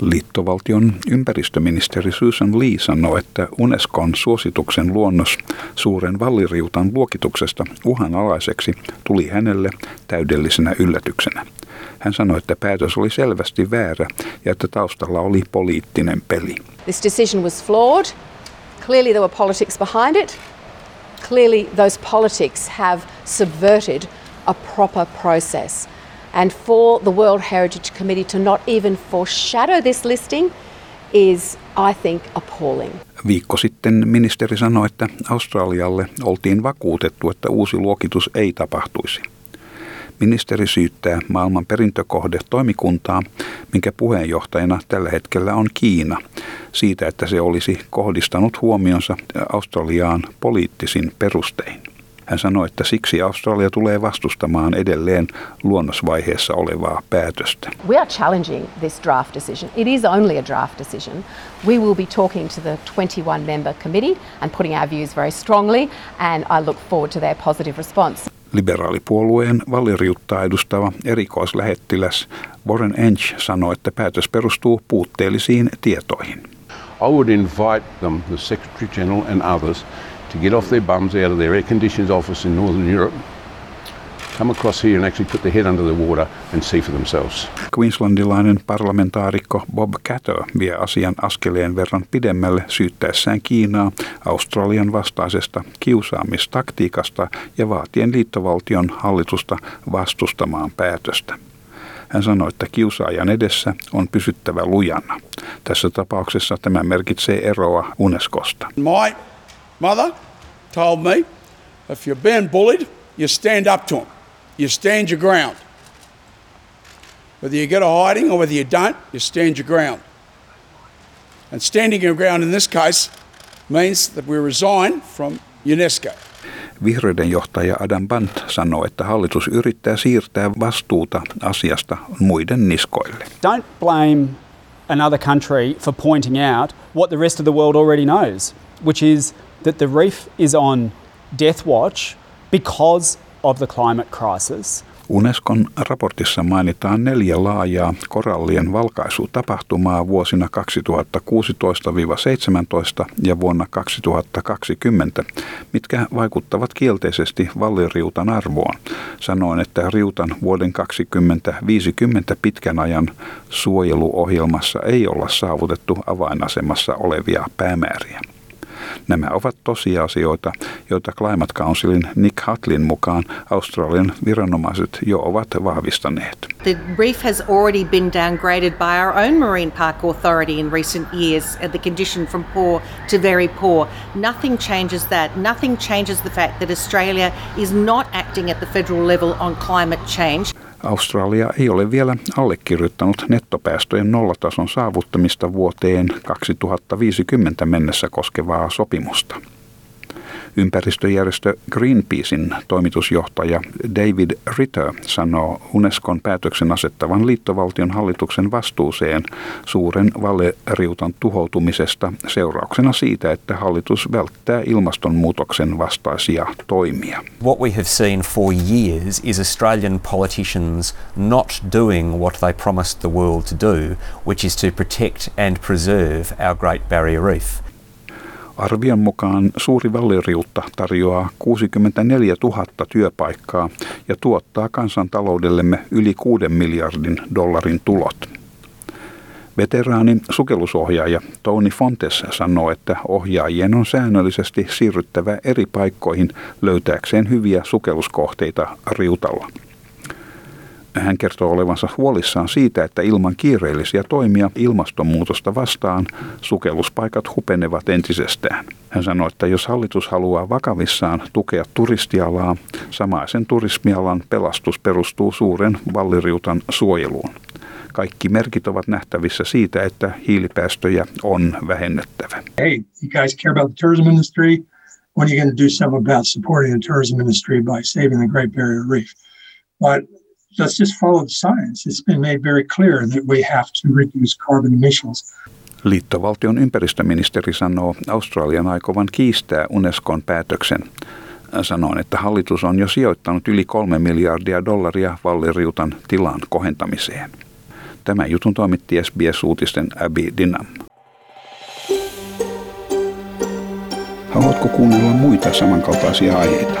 Liittovaltion ympäristöministeri Susan Lee sanoi, että Unescon suosituksen luonnos suuren valliriutan luokituksesta uhanalaiseksi tuli hänelle täydellisenä yllätyksenä. Hän sanoi, että päätös oli selvästi väärä ja että taustalla oli poliittinen peli. This decision was flawed. Clearly there were politics behind it. Clearly those politics have subverted a proper process. And for the World Heritage Committee to not even foreshadow this listing is, I think, appalling. Viikko sitten ministeri sanoi, että Australialle oltiin vakuutettu, että uusi luokitus ei tapahtuisi. Ministeri syyttää maailmanperintökohdetoimikuntaa, minkä puheenjohtajana tällä hetkellä on Kiina, siitä, että se olisi kohdistanut huomionsa Australiaan poliittisin perustein. Hän sanoi, että siksi Australia tulee vastustamaan edelleen luonnosvaiheessa olevaa päätöstä. We are challenging this draft decision. It is only a draft decision. We will be talking to the 21 member committee and putting our views very strongly, and I look forward to their positive response. Liberaalipuolueen valliriuttaa edustava erikoislähettiläs Warren Entsch sanoi, että päätös perustuu puutteellisiin tietoihin. I would invite them, the Secretary General and others, to get off their bums out of their air-conditioned office in Northern Europe, come across here and actually put their head under the water and see for themselves. Queenslandilainen parlamentaarikko Bob Catter vie asian askeleen verran pidemmälle syyttäessään Kiinaa Australian vastaisesta kiusaamistaktiikasta ja vaatien liittovaltion hallitusta vastustamaan päätöstä. Hän sanoi, että kiusaajan edessä on pysyttävä lujana. Tässä tapauksessa tämä merkitsee eroa Unescosta. Mother told me, if you're being bullied, you stand up to him. You stand your ground. Whether you get a hiding or whether you don't, you stand your ground. And standing your ground in this case means that we resign from UNESCO. Vihreiden johtaja Adam Bandt sanoi, että hallitus yrittää siirtää vastuuta asiasta muiden niskoille. Don't blame another country for pointing out what the rest of the world already knows, which is that the reef is on death watch because of the climate crisis. Unescon raportissa mainitaan 4 laajaa korallien valkaisutapahtumaa vuosina 2016-17 ja vuonna 2020, mitkä vaikuttavat kielteisesti valliriutan arvoon. Sanoin, että riutan vuoden 2050 pitkän ajan suojeluohjelmassa ei olla saavutettu avainasemassa olevia päämääriä. Nämä ovat tosiasioita, joita Climate Councilin Nick Hutlin mukaan Australian viranomaiset jo ovat vahvistaneet. The reef has already been downgraded by our own Marine Park Authority in recent years, the condition from poor to very poor. Nothing changes that. Nothing changes the fact that Australia is not acting at the federal level on climate change. Australia ei ole vielä allekirjoittanut nettopäästöjen nollatason saavuttamista vuoteen 2050 mennessä koskevaa sopimusta. Ympäristöjärjestö Greenpeacein toimitusjohtaja David Ritter sanoo Unescon päätöksen asettavan liittovaltion hallituksen vastuuseen suuren valleriutan tuhoutumisesta seurauksena siitä, että hallitus välttää ilmastonmuutoksen vastaisia toimia. What we have seen for years is Australian politicians not doing what they promised the world to do, which is to protect and preserve our Great Barrier Reef. Arvion mukaan suuri valliriutta tarjoaa 64 000 työpaikkaa ja tuottaa kansantaloudellemme yli 6 miljardin dollarin tulot. Veteraanin sukellusohjaaja Tony Fontes sanoo, että ohjaajien on säännöllisesti siirryttävä eri paikkoihin löytääkseen hyviä sukelluskohteita riutalla. Hän kertoo olevansa huolissaan siitä, että ilman kiireellisiä toimia ilmastonmuutosta vastaan sukelluspaikat hupenevat entisestään. Hän sanoi, että jos hallitus haluaa vakavissaan tukea turistialaa, samaisen turismialan pelastus perustuu suuren valliriutan suojeluun. Kaikki merkit ovat nähtävissä siitä, että hiilipäästöjä on vähennettävä. Hey, you guys care about the tourism industry? What are you going to do something about supporting the tourism industry by saving the Great Barrier Reef? But let's just follow the science. It's been made very clear that we have to reduce carbon emissions. Liittovaltion ympäristöministeri sanoo Australian aikovan kiistää Unescon päätöksen. Sanoin, että hallitus on jo sijoittanut yli $3 miljardia valliriutan tilan kohentamiseen. Tämän jutun toimitti SBS-uutisten Abby Dinam. Haluatko kuunnella muita samankaltaisia aiheita?